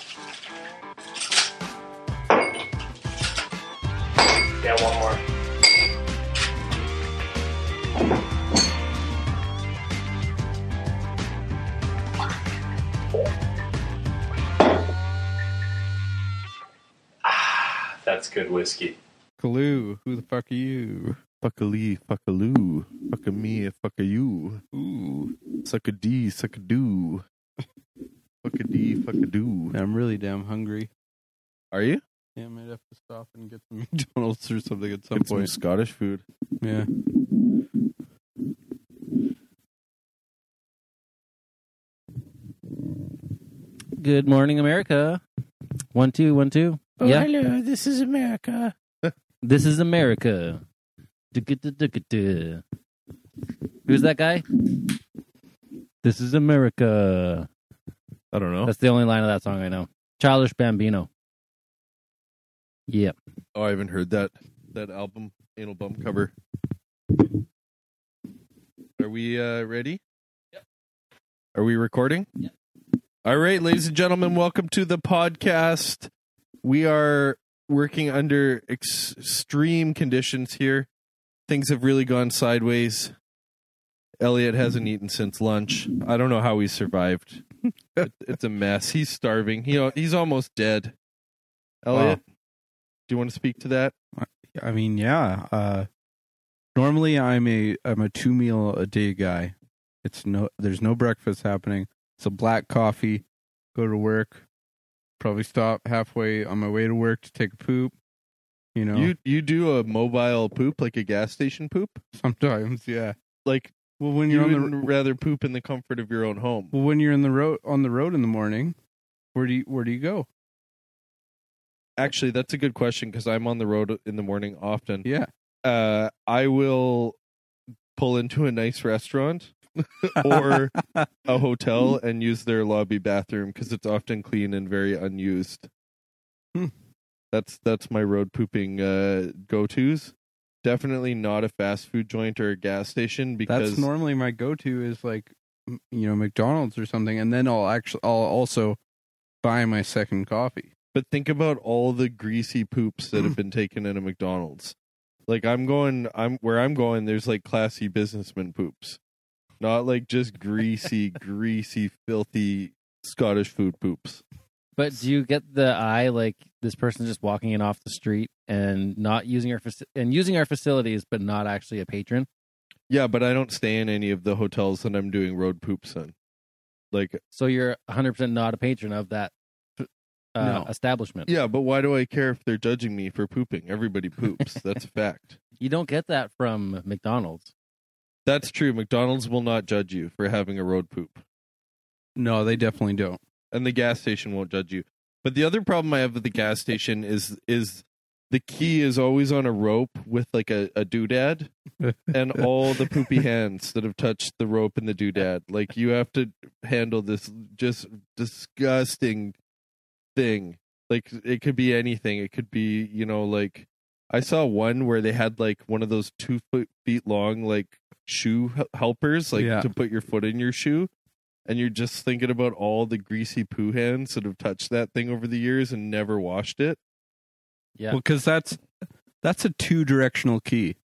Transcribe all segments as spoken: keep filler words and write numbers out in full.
Yeah, one more. Ah, that's good whiskey. Glue, who the fuck are you? Fuckalee, fuckaloo, fucka me, fucka you. Ooh, suck a D, suck a do. Fuck a D, fuck a do. I'm really damn hungry. Are you? Yeah, I might have to stop and get some McDonald's or something at some get point. Some Scottish food. Yeah. Good morning, America. One, two, one, two. Oh, yeah. Hello, this is America. This is America. Who's that guy? This is America. I don't know. That's the only line of that song I know. Childish Gambino. Yeah. Oh, I haven't heard that that album, Anal Bum cover. Are we uh, ready? Yep. Are we recording? Yep. All right, ladies and gentlemen, welcome to the podcast. We are working under ex- extreme conditions here. Things have really gone sideways. Elliot hasn't eaten since lunch. I don't know how he survived. it, it's a mess. He's starving. He, he's almost dead. Elliot, wow. Do you want to speak to that? I mean, yeah. Uh, normally, I'm a I'm a two meal a day guy. It's no there's no breakfast happening. It's a black coffee. Go to work. Probably stop halfway on my way to work to take a poop. You know, you you do a mobile poop like a gas station poop sometimes. Yeah, like. Well, when you're you on the r- rather poop in the comfort of your own home. Well, when you're in the road on the road in the morning, where do you where do you go? Actually, that's a good question because I'm on the road in the morning often. Yeah, uh, I will pull into a nice restaurant or a hotel and use their lobby bathroom because it's often clean and very unused. Hmm. That's that's my road pooping uh, go-tos. Definitely not a fast food joint or a gas station because that's normally my go-to is like, you know, McDonald's or something. And then I'll actually, I'll also buy my second coffee. But think about all the greasy poops that have been taken in a McDonald's. Like I'm going, I'm where I'm going. There's like classy businessman poops, not like just greasy, greasy, filthy Scottish food poops. But do you get the eye like this person just walking in off the street and not using our faci- and using our facilities, but not actually a patron? Yeah, but I don't stay in any of the hotels that I'm doing road poops in. Like, so you're one hundred percent not a patron of that uh, no. establishment. Yeah, but why do I care if they're judging me for pooping? Everybody poops. That's a fact. You don't get that from McDonald's. That's true. McDonald's will not judge you for having a road poop. No, they definitely don't. And the gas station won't judge you. But the other problem I have with the gas station is is the key is always on a rope with like a, a doodad and all the poopy hands that have touched the rope and the doodad. Like you have to handle this just disgusting thing. Like it could be anything. It could be, you know, like I saw one where they had like one of those two foot feet long like shoe helpers like yeah. to put your foot in your shoe. And you're just thinking about all the greasy poo hands that have touched that thing over the years and never washed it. Yeah. Well, because that's that's a two-directional key.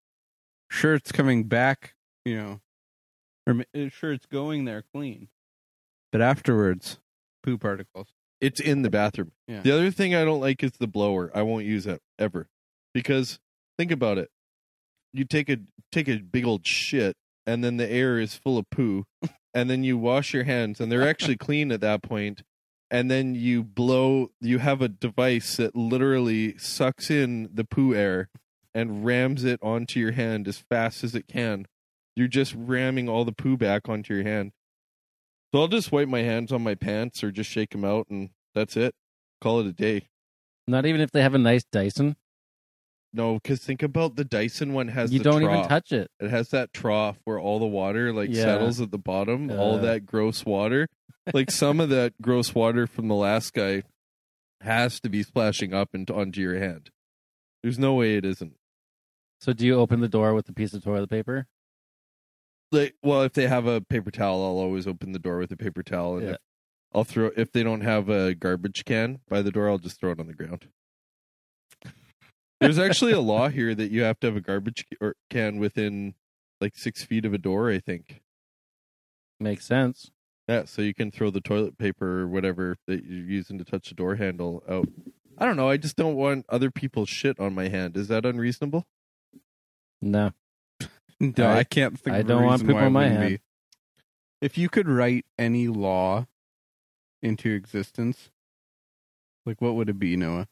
Sure, it's coming back, you know, or sure, it's going there clean. But afterwards, poo particles. It's in the bathroom. Yeah. The other thing I don't like is the blower. I won't use that ever. Because think about it. You take a take a big old shit, and then the air is full of poo. And then you wash your hands, and they're actually clean at that point. And then you blow, you have a device that literally sucks in the poo air and rams it onto your hand as fast as it can. You're just ramming all the poo back onto your hand. So I'll just wipe my hands on my pants or just shake them out, and that's it. Call it a day. Not even if they have a nice Dyson? No, because think about the Dyson one has you the don't trough. Even touch it. It has that trough where all the water like yeah. settles at the bottom. Uh. All that gross water, like some of that gross water from the last guy, has to be splashing up and onto your hand. There's no way it isn't. So, do you open the door with a piece of toilet paper? Like, well, if they have a paper towel, I'll always open the door with a paper towel, and yeah. if I'll throw, if they don't have a garbage can by the door, I'll just throw it on the ground. There's actually a law here that you have to have a garbage can within like six feet of a door, I think. Makes sense. Yeah, so you can throw the toilet paper or whatever that you're using to touch the door handle out. I don't know. I just don't want other people's shit on my hand. Is that unreasonable? No. No, I, I can't think I of don't a want people on my hand. Be. If you could write any law into existence, like what would it be, Noah?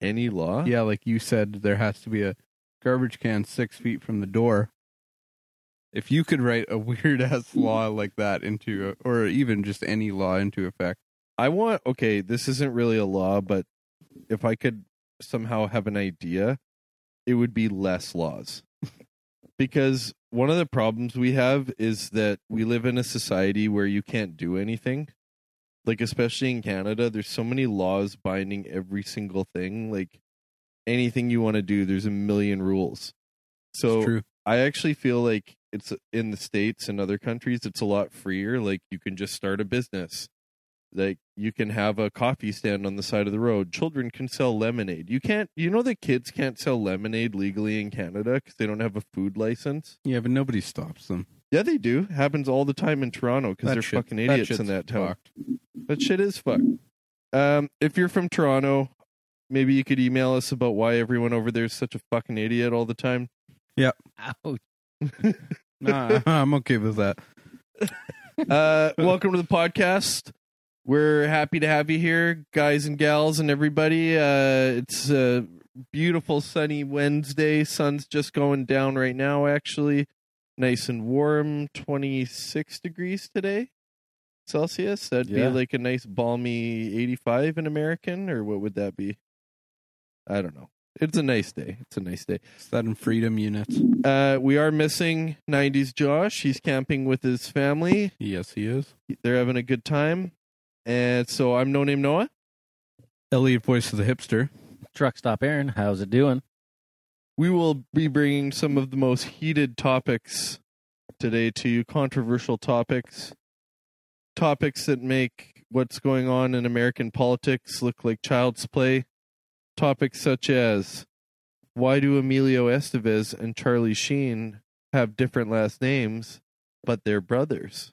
Any law? Yeah, like you said, there has to be a garbage can six feet from the door. If you could write a weird-ass law like that into, a, or even just any law into effect. I want, okay, this isn't really a law, but if I could somehow have an idea, it would be less laws. Because one of the problems we have is that we live in a society where you can't do anything. Like, especially in Canada, there's so many laws binding every single thing. Like, anything you want to do, there's a million rules. So I actually feel like it's in the States and other countries, it's a lot freer. Like, you can just start a business. Like, you can have a coffee stand on the side of the road. Children can sell lemonade. You can't, you know that kids can't sell lemonade legally in Canada because they don't have a food license? Yeah, but nobody stops them. Yeah, they do. Happens all the time in Toronto because they're shit. fucking idiots that in that town. Fucked. That shit is fucked. Um, if you're from Toronto, maybe you could email us about why everyone over there is such a fucking idiot all the time. Yep. Ouch. Nah, I'm okay with that. Uh, welcome to the podcast. We're happy to have you here, guys and gals and everybody. Uh, it's a beautiful sunny Wednesday. Sun's just going down right now, actually. Nice and warm, twenty-six degrees today Celsius. That'd yeah. be like a nice balmy eighty-five in American, or what would that be? I don't know. It's a nice day. It's a nice day. Sudden freedom units. Uh, we are missing nineties Josh. He's camping with his family. Yes, he is. They're having a good time. And so I'm No Name Noah. Elliot, voice of the hipster. Truck Stop Aaron. How's it doing? We will be bringing some of the most heated topics today to you, controversial topics, topics that make what's going on in American politics look like child's play, topics such as why do Emilio Estevez and Charlie Sheen have different last names, but they're brothers?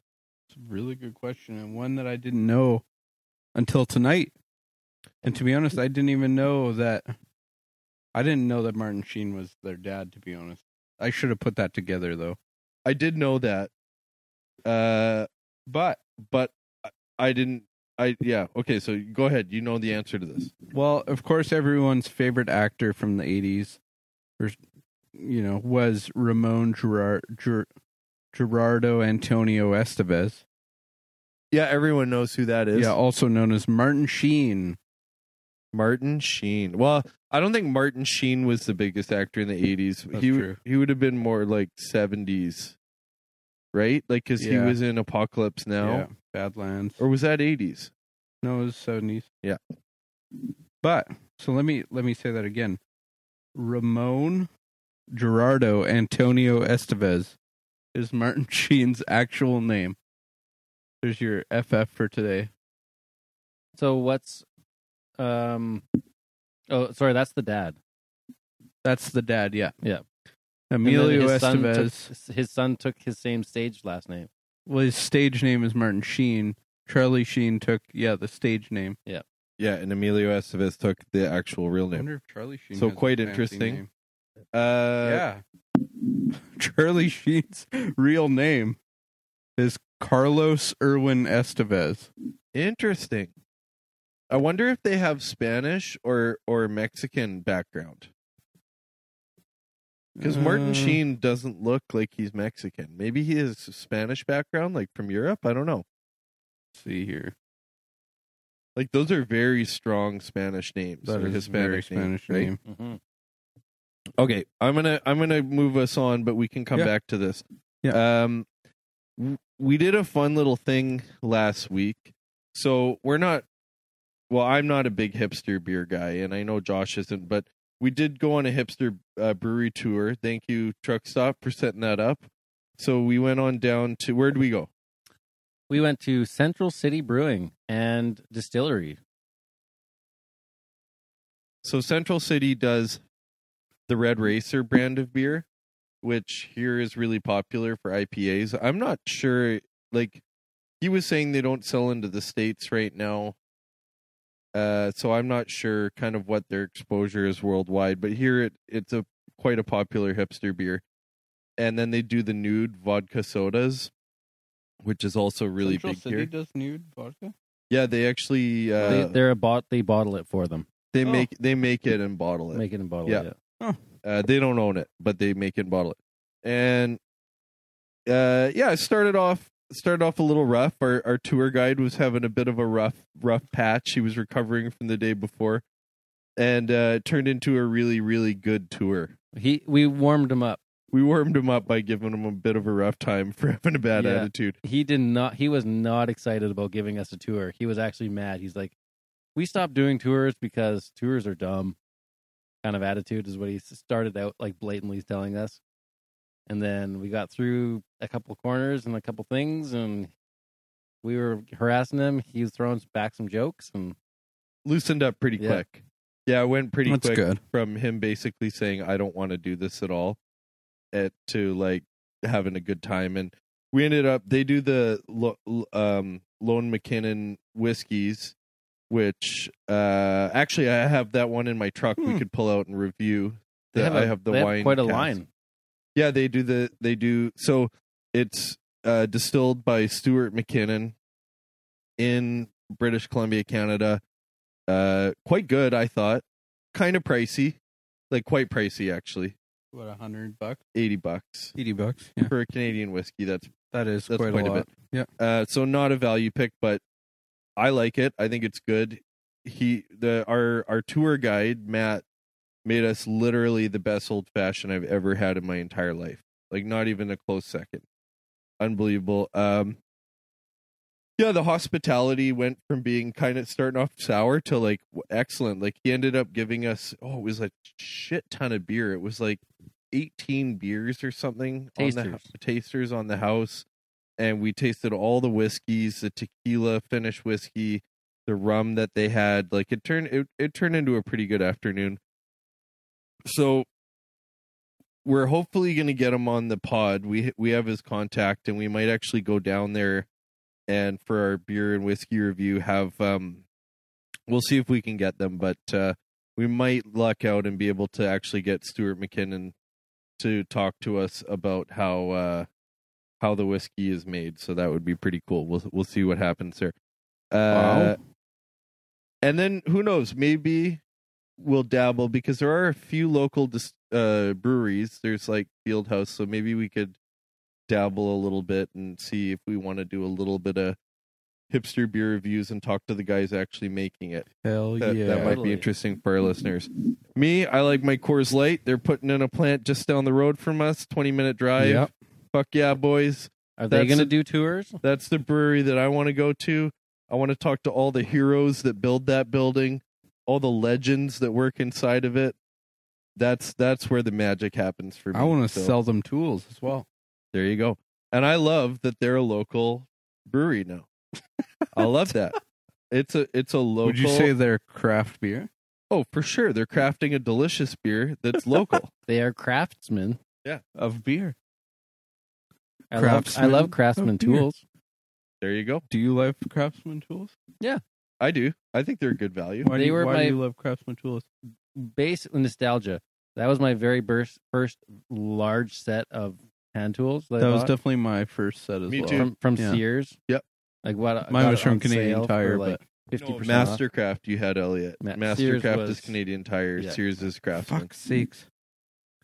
It's a really good question, and one that I didn't know until tonight. And to be honest, I didn't even know that... I didn't know that Martin Sheen was their dad, to be honest. I should have put that together, though. I did know that. Uh, but, but I didn't, I, yeah. Okay, so go ahead. You know the answer to this. Well, of course, everyone's favorite actor from the eighties, or, you know, was Ramon Gerard, Ger, Gerardo Antonio Estevez. Yeah, everyone knows who that is. Yeah, also known as Martin Sheen. Martin Sheen. Well, I don't think Martin Sheen was the biggest actor in the eighties. That's he true. He would have been more like seventies, right? Like, because yeah. he was in Apocalypse Now. Yeah, Badlands. Or was that eighties? No, it was seventies. Yeah. But, so let me let me say that again. Ramon Gerardo Antonio Estevez is Martin Sheen's actual name. There's your F F for today. So what's... Um, oh, sorry, that's the dad. That's the dad, yeah. Yeah. Emilio his Estevez. Son took, his son took his same stage last name. Well, his stage name is Martin Sheen. Charlie Sheen took, yeah, the stage name. Yeah. Yeah, and Emilio Estevez took the actual real name. I wonder if Charlie Sheen So quite interesting. Uh, yeah. Charlie Sheen's real name is Carlos Irwin Estevez. Interesting. I wonder if they have Spanish or, or Mexican background. Because uh, Martin Sheen doesn't look like he's Mexican. Maybe he has a Spanish background, like from Europe. I don't know. See here. Like, those are very strong Spanish names. That is Hispanic very names, Spanish right? name. Mm-hmm. Okay, I'm gonna I'm gonna move us on, but we can come yeah. back to this. Yeah. Um, we did a fun little thing last week, so we're not. Well, I'm not a big hipster beer guy, and I know Josh isn't, but we did go on a hipster uh, brewery tour. Thank you, Truck Stop, for setting that up. So we went on down to... Where'd we go? we went to Central City Brewing and Distillery. So Central City does the Red Racer brand of beer, which here is really popular for I P As. I'm not sure, like, he was saying they don't sell into the States right now. Uh, so I'm not sure kind of what their exposure is worldwide, but here it it's a quite a popular hipster beer. And then they do the nude vodka sodas, which is also really Central big City here. Does nude vodka? Yeah, they actually uh, they, they're a bot. They bottle it for them. They oh. make they make it and bottle it. Make it and bottle yeah. it. Yeah. Huh. Uh, they don't own it, but they make it and bottle it. And uh, yeah, it started off. Started off a little rough. Our our tour guide was having a bit of a rough rough patch. He was recovering from the day before, and uh, it turned into a really really good tour. He we warmed him up. We warmed him up by giving him a bit of a rough time for having a bad yeah. attitude. He did not. He was not excited about giving us a tour. He was actually mad. He's like, "We stopped doing tours because tours are dumb." Kind of attitude is what he started out like blatantly telling us. And then we got through a couple corners and a couple things, and we were harassing him. He was throwing back some jokes and loosened up pretty yeah. quick. Yeah, it went pretty That's quick good. From him basically saying, I don't want to do this at all, at, to like having a good time. And we ended up, they do the um, Lohin McKinnon whiskeys, which uh, actually I have that one in my truck hmm. we could pull out and review. The, have a, I have the they wine. Have quite a cast. Line. Yeah, they do the, they do, so it's uh, distilled by Stuart McKinnon in British Columbia, Canada. Uh, quite good, I thought. Kind of pricey. Like, quite pricey, actually. What, a hundred bucks? Eighty bucks. Eighty bucks, yeah. For a Canadian whiskey, that's, that is that's quite, quite a, a lot. Bit. Yeah. Uh, so not a value pick, but I like it. I think it's good. He, the our our tour guide, Matt, made us literally the best old fashioned I've ever had in my entire life. Like, not even a close second. Unbelievable. Um, yeah, the hospitality went from being kind of starting off sour to like excellent. Like, he ended up giving us, oh, it was a shit ton of beer. It was like eighteen beers or something. Tasters. On the tasters on the house. And we tasted all the whiskeys, the tequila, Finnish whiskey, the rum that they had. Like, it turned, it, it turned into a pretty good afternoon. So we're hopefully going to get him on the pod. We we have his contact, and we might actually go down there and for our beer and whiskey review have, um, we'll see if we can get them, but uh, we might luck out and be able to actually get Stuart McKinnon to talk to us about how uh, how the whiskey is made. So that would be pretty cool. We'll we'll see what happens there. Uh, wow. And then who knows, maybe we'll dabble, because there are a few local dis- uh, breweries. There's like Field House, so maybe we could dabble a little bit and see if we want to do a little bit of hipster beer reviews and talk to the guys actually making it. Hell that, yeah. That might totally. Be interesting for our listeners. Me, I like my Coors Light. They're putting in a plant just down the road from us, twenty minute drive. Yep. Fuck yeah, boys. Are that's they going to do tours? That's the brewery that I want to go to. I want to talk to all the heroes that build that building. All the legends that work inside of it. That's that's where the magic happens for me. I want to so. sell them tools as well. There you go. And I love that they're a local brewery now. I love that. It's a it's a local. Would you say they're craft beer? Oh, for sure. They're crafting a delicious beer that's local. They are craftsmen. Yeah. Of beer. I love, I love Craftsman tools. There you go. Do you love Craftsman tools? Yeah. I do. I think they're a good value. Why, they do, you, were why my, do you love Craftsman tools? Base nostalgia. That was my very first, first large set of hand tools. That, that was definitely my first set as Me well. Too. From, from yeah. Sears. Yep. Like what? Mine was from Canadian Tire, like but fifty percent no, Mastercraft. Off. You had Elliot. Ma- Mastercraft was, is Canadian Tire. Yeah. Sears is Craftsman. Fuck's sakes.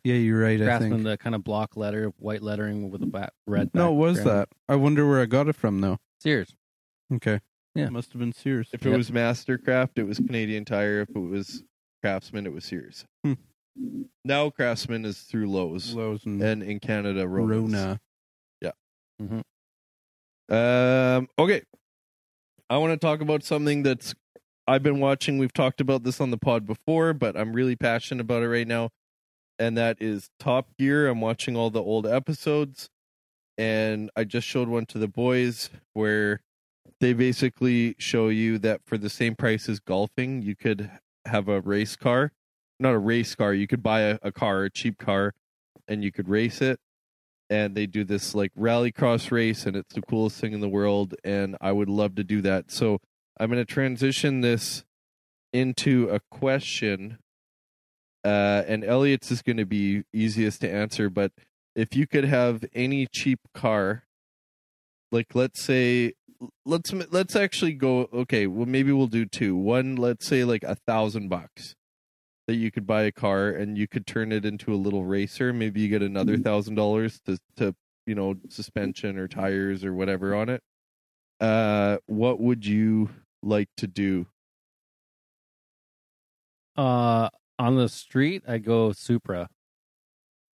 Yeah, you're right. Craftsman, I think the kind of block letter, white lettering with a black, red. No, what was that? I wonder where I got it from though. Sears. Okay. Yeah, it must have been Sears. If it yep. was Mastercraft, it was Canadian Tire. If it was Craftsman, it was Sears. Hmm. Now Craftsman is through Lowe's. Lowe's and, and in Canada, Rona's. Rona. Yeah. Mm-hmm. Um. Okay. I want to talk about something that's I've been watching. We've talked about this on the pod before, but I'm really passionate about it right now, and that is Top Gear. I'm watching all the old episodes. and I just showed one to the boys where they basically show you that for the same price as golfing, you could have a race car, not a race car. You could buy a, a car, a cheap car, and you could race it. And they do this like rallycross race, and it's the coolest thing in the world. And I would love to do that. So I'm going to transition this into a question. Uh, and Elliot's is going to be easiest to answer, but if you could have any cheap car, like let's say, let's let's actually go. Okay, well maybe we'll do two. One, let's say like a thousand bucks that you could buy a car and you could turn it into a little racer. Maybe you get another thousand dollars to to you know suspension or tires or whatever on it. Uh, what would you like to do? Uh, on the street, I go Supra.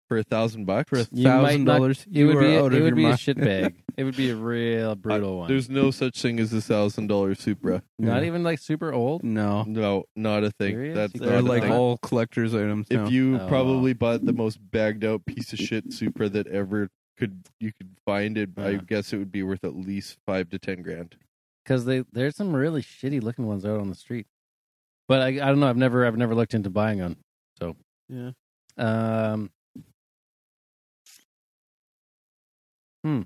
For a thousand bucks? For a thousand dollars? It would be, a, it would be a shit bag. It would be a real brutal one. There's no such thing as a thousand dollar Supra. Not yeah. even like super old? No. No, not a thing. Serious? That's They're like thing. All collector's items. If no. you oh. probably bought the most bagged out piece of shit Supra that ever could you could find it, yeah. I guess it would be worth at least five to ten grand. Because they there's some really shitty looking ones out on the street. But I I don't know, I've never I've never looked into buying one. So yeah. Um Hmm.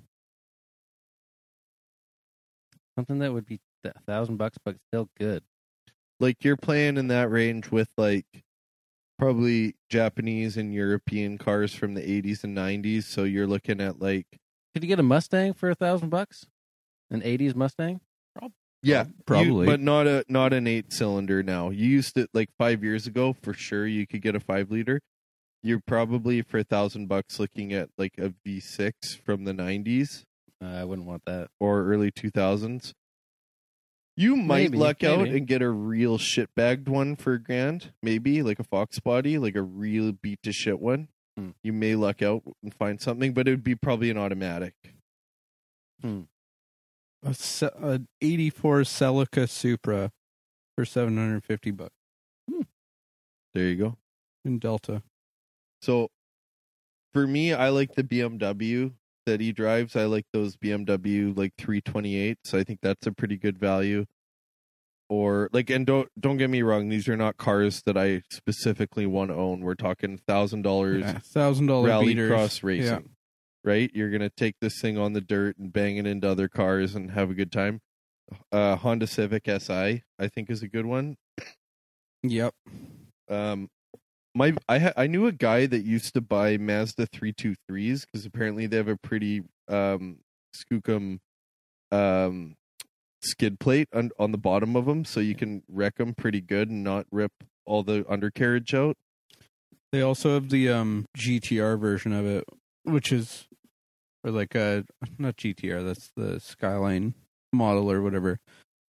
Something that would be a thousand bucks, but still good. Like you're playing in that range with like probably Japanese and European cars from the eighties and nineties. So you're looking at like. Could you get a Mustang for a thousand bucks? An eighties Mustang? Probably. Yeah, probably. You, but not a not an eight cylinder now. You used it like five years ago for sure. You could get a five liter. You're probably for a thousand bucks looking at like a V six from the nineties. Uh, I wouldn't want that. Or early two thousands. You might maybe, luck maybe. out and get a real shitbagged one for a grand. Maybe like a Fox body, like a real beat to shit one. Hmm. You may luck out and find something, but it would be probably an automatic. Hmm. A se- an eighty-four Celica Supra for seven hundred fifty bucks. Hmm. There you go. In Delta. So, for me, I like the B M W that he drives. I like those B M W like three twenty-eights. So I think that's a pretty good value. Or like, and don't don't get me wrong, these are not cars that I specifically want to own. We're talking thousand dollars, thousand dollar rallycross racing, yeah. right? You're gonna take this thing on the dirt and bang it into other cars and have a good time. Uh, Honda Civic S I, I think, is a good one. Yep. Um. My I ha, I knew a guy that used to buy Mazda three twenty-threes because apparently they have a pretty um, skookum um, skid plate on, on the bottom of them, so you can wreck them pretty good and not rip all the undercarriage out. They also have the um, G T R version of it, which is or like a not G T R, that's the Skyline model or whatever.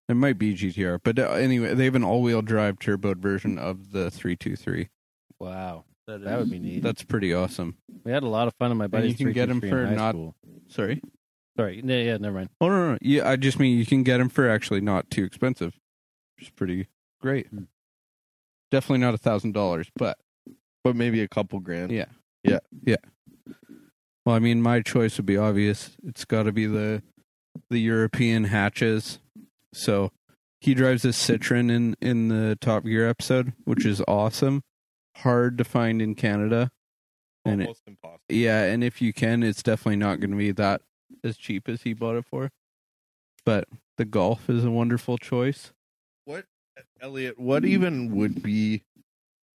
It might be G T R, but anyway, they have an all-wheel drive turboed version of the three twenty-three. Wow, that, that would be neat. That's pretty awesome. We had a lot of fun in my buddy's. And you can get them for not. School. Sorry, sorry. No, yeah, never mind. Oh no, no, no, yeah. I just mean you can get them for actually not too expensive. It's pretty great. Hmm. Definitely not a thousand dollars, but but maybe a couple grand. Yeah, yeah, yeah. Well, I mean, my choice would be obvious. It's got to be the the European hatches. So he drives a Citroen in in the Top Gear episode, which is awesome. Hard to find in Canada. And almost it, impossible. Yeah, and if you can, it's definitely not going to be that as cheap as he bought it for. But the Golf is a wonderful choice. What, Elliot, what even would be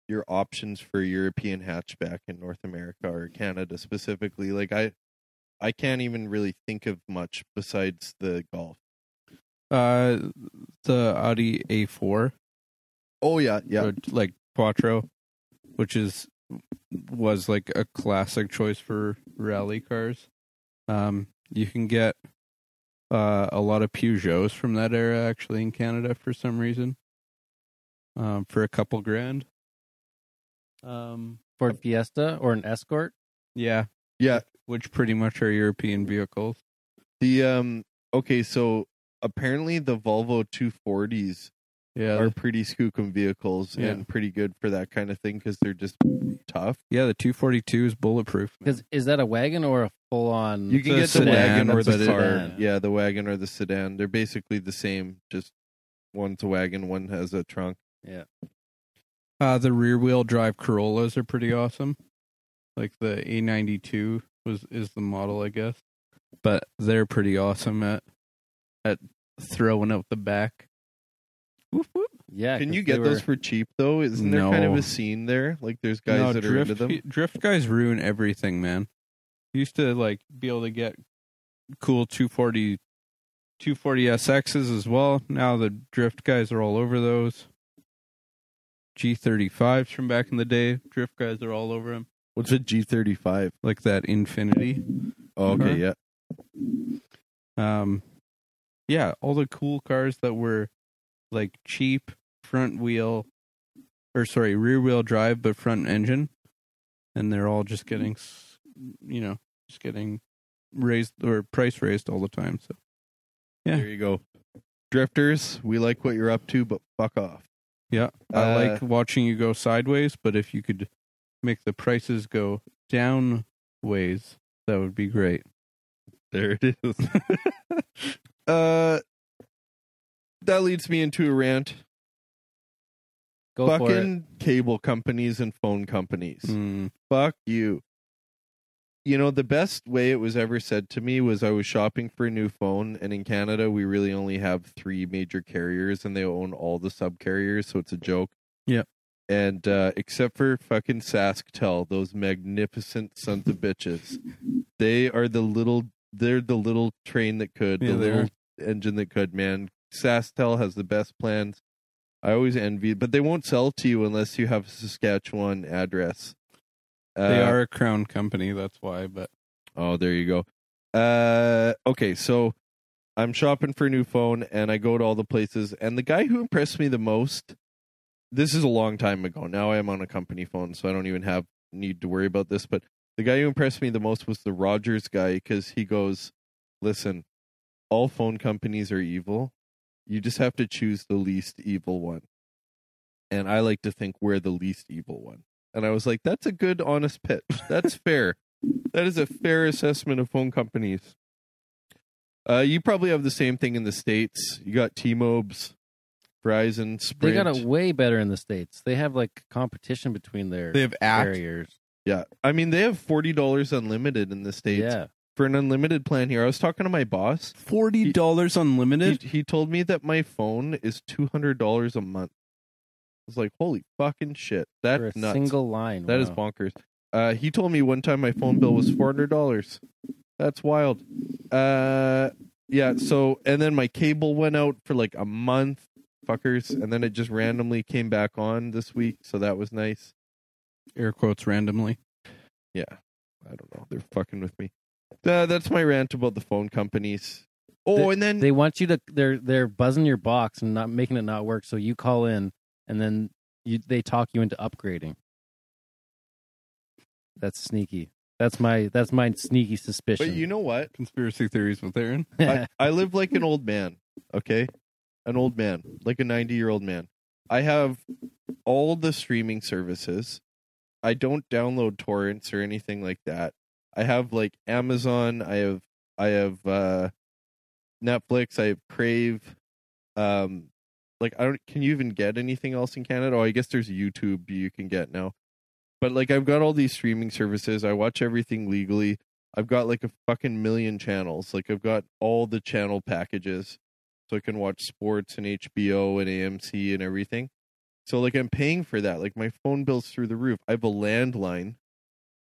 your options for European hatchback in North America or Canada specifically? Like, I I can't even really think of much besides the Golf. Uh, the Audi A four. Oh, yeah, yeah. Or like Quattro. Which is was like a classic choice for rally cars. Um, you can get uh, a lot of Peugeots from that era, actually, in Canada for some reason. Um, for a couple grand. Um, Ford Fiesta or an Escort. Yeah, yeah, which pretty much are European vehicles. The um, okay, so apparently the Volvo two forties yeah. are pretty skookum vehicles yeah. and pretty good for that kind of thing because they're just tough. Yeah, the two forty-two is bulletproof. Because is that a wagon or a full-on? You can get the wagon or the car. Yeah, the wagon or the sedan. They're basically the same. Just one's a wagon, one has a trunk. Yeah. Uh, the rear-wheel drive Corollas are pretty awesome. Like the A ninety-two was is the model, I guess. But they're pretty awesome at at throwing out the back. Whoop, whoop. Yeah. Can you get were... those for cheap though? Isn't no. there kind of a scene there? Like there's guys no, that drift, are into them. Drift guys ruin everything, man. Used to like be able to get cool two forty S X's as well. Now the drift guys are all over those. G thirty-fives from back in the day. Drift guys are all over them. What's a G thirty-five? Like that Infinity. Oh, okay, car. yeah. Um, yeah, all the cool cars that were like cheap front wheel, or sorry, rear wheel drive, but front engine, and they're all just getting, you know, just getting raised or price raised all the time. So, yeah, there you go, drifters. We like what you're up to, but fuck off. Yeah, uh, I like watching you go sideways, but if you could make the prices go down ways, that would be great. There it is. uh, that leads me into a rant. Go Fucking for it. Cable companies and phone companies. Mm. Fuck you. You know, the best way it was ever said to me was I was shopping for a new phone, and in Canada, we really only have three major carriers, and they own all the sub-carriers, so it's a joke. Yeah. And uh, except for fucking SaskTel, those magnificent sons of bitches, they are the little, they're the little train that could, yeah, the little are. engine that could, man. SaskTel has the best plans. I always envy, but they won't sell to you unless you have a Saskatchewan address. Uh, they are a crown company, that's why, but. Oh, there you go. Uh, okay, so I'm shopping for a new phone, and I go to all the places, and the guy who impressed me the most. This is a long time ago. Now I am on a company phone, so I don't even have need to worry about this. But the guy who impressed me the most was the Rogers guy, because he goes, listen, all phone companies are evil. You just have to choose the least evil one. And I like to think we're the least evil one. And I was like, that's a good, honest pitch. That's fair. That is a fair assessment of phone companies. Uh, you probably have the same thing in the States. You got T-Mobes. Verizon, Sprint. They got it way better in the States. They have like competition between their they have carriers. Yeah. I mean, they have forty dollars unlimited in the States yeah. for an unlimited plan here. I was talking to my boss. forty dollars he, unlimited? He, he told me that my phone is two hundred dollars a month. I was like, holy fucking shit. That's for a nuts. Single line. That wow. is bonkers. Uh, he told me one time my phone bill was four hundred dollars. That's wild. Uh, yeah. So, and then my cable went out for like a month. Fuckers, and then it just randomly came back on this week, so that was nice. Air quotes randomly. Yeah, I don't know. They're fucking with me. Uh, that's my rant about the phone companies. Oh, they, and then they want you to they're they're buzzing your box and not making it not work, so you call in, and then you they talk you into upgrading. That's sneaky. That's my that's my sneaky suspicion. But you know what? Conspiracy theories with Aaron. I, I live like an old man. Okay. An old man, like a ninety-year-old man. I have all the streaming services. I don't download torrents or anything like that. I have like Amazon. I have I have uh, Netflix. I have Crave. Um, like I don't. Can you even get anything else in Canada? Oh, I guess there's YouTube you can get now. But like I've got all these streaming services. I watch everything legally. I've got like a fucking million channels. Like I've got all the channel packages. So I can watch sports and H B O and A M C and everything. So like I'm paying for that. Like my phone bill's through the roof. I have a landline,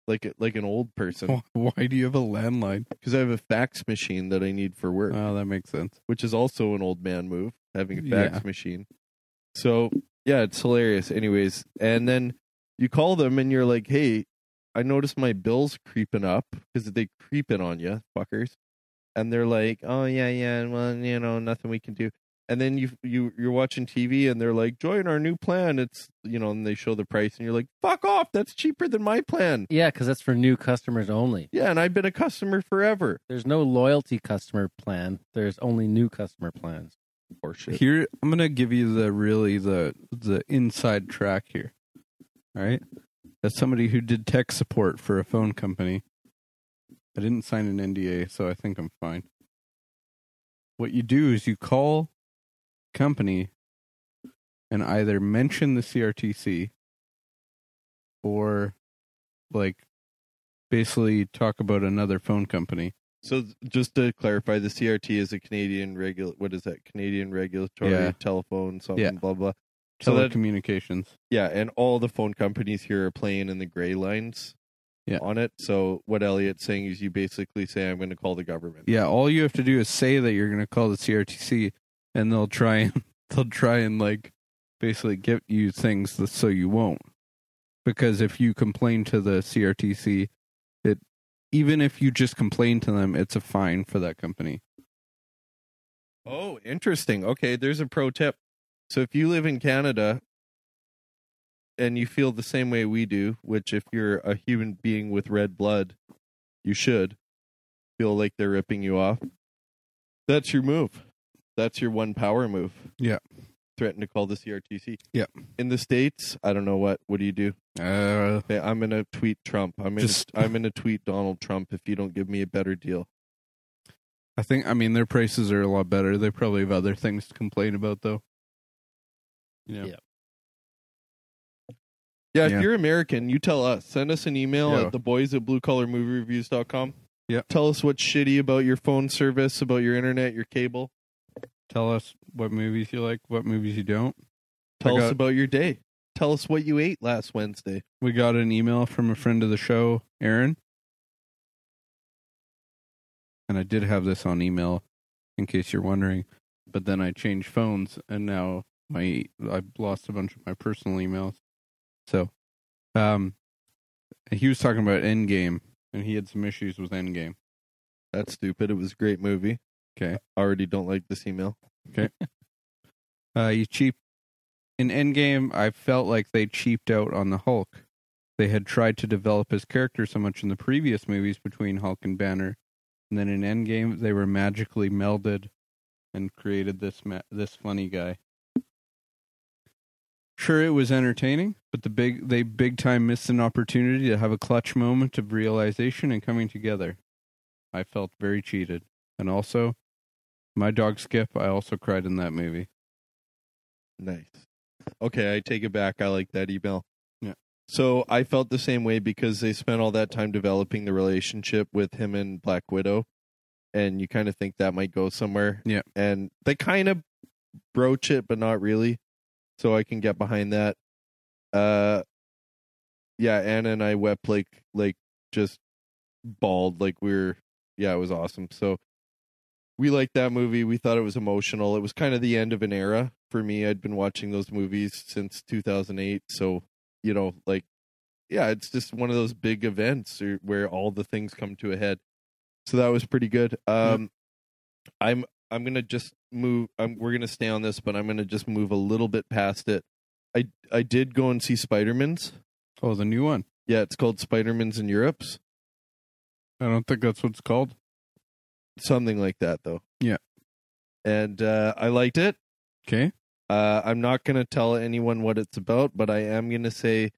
like like an old person. Why do you have a landline? Because I have a fax machine that I need for work. Oh, that makes sense. Which is also an old man move, having a fax yeah. machine. So yeah, it's hilarious. Anyways, and then you call them and you're like, hey, I noticed my bill's creeping up because they creep it on you, fuckers. And they're like, oh, yeah, yeah, well, you know, nothing we can do. And then you, you, you're watching T V and they're like, join our new plan. It's, you know, and they show the price and you're like, fuck off. That's cheaper than my plan. Yeah, because that's for new customers only. Yeah, and I've been a customer forever. There's no loyalty customer plan. There's only new customer plans. Horseshit. Here, I'm gonna give you the really the the inside track here. All right, that's somebody who did tech support for a phone company. I didn't sign an N D A, so I think I'm fine. What you do is you call the company and either mention the C R T C or, like, basically talk about another phone company. So just to clarify, the C R T is a Canadian regul. What is that? Canadian regulatory yeah. telephone something yeah. blah blah. Telecommunications. So that, yeah, and all the phone companies here are playing in the gray lines. Yeah. On it. So what Elliot's saying is you basically say, I'm going to call the government. Yeah. All you have to do is say that you're going to call the C R T C, and they'll try and they'll try and like basically get you things that, so you won't. Because if you complain to the C R T C, it even if you just complain to them, it's a fine for that company. Oh, interesting. Okay. There's a pro tip. So if you live in Canada and you feel the same way we do, which if you're a human being with red blood, you should feel like they're ripping you off. That's your move. That's your one power move. Yeah. Threaten to call the C R T C. Yeah. In the States, I don't know what. What do you do? Uh, okay, I'm going to tweet Trump. I'm going just... to tweet Donald Trump if you don't give me a better deal. I think, I mean, their prices are a lot better. They probably have other things to complain about, though. You know? Yeah. Yeah, if yeah. you're American, you tell us. Send us an email yeah. at the boys at blue collar movie reviews dot com. Yeah. Tell us what's shitty about your phone service, about your internet, your cable. Tell us what movies you like, what movies you don't. Tell got, us about your day. Tell us what you ate last Wednesday. We got an email from a friend of the show, Aaron. And I did have this on email, in case you're wondering. But then I changed phones, and now my I've lost a bunch of my personal emails. So, um, he was talking about Endgame, and he had some issues with Endgame. That's stupid. It was a great movie. Okay. I already don't like this email. Okay. uh, you cheap. In Endgame, I felt like they cheaped out on the Hulk. They had tried to develop his character so much in the previous movies between Hulk and Banner, and then in Endgame, they were magically melded and created this ma- this funny guy. Sure, it was entertaining, but the big they big time missed an opportunity to have a clutch moment of realization and coming together. I felt very cheated. And also, my dog Skip, I also cried in that movie. Nice. Okay, I take it back. I like that email. Yeah. So I felt the same way because they spent all that time developing the relationship with him and Black Widow. And you kind of think that might go somewhere. Yeah. And they kind of broach it, but not really. So I can get behind that. Uh, yeah, Anna and I wept like, like just bawled. Like we were, yeah, it was awesome. So we liked that movie. We thought it was emotional. It was kind of the end of an era for me. I'd been watching those movies since two thousand eight. So, you know, like, yeah, it's just one of those big events where all the things come to a head. So that was pretty good. Um, yep. I'm, I'm going to just move. I'm, we're going to stay on this, but I'm going to just move a little bit past it. I, I did go and see Spider-Man's. Oh, the new one. Yeah. It's called Spider-Man's in Europe's. I don't think that's what it's called. Something like that though. Yeah. And, uh, I liked it. Okay. Uh, I'm not going to tell anyone what it's about, but I am going to say,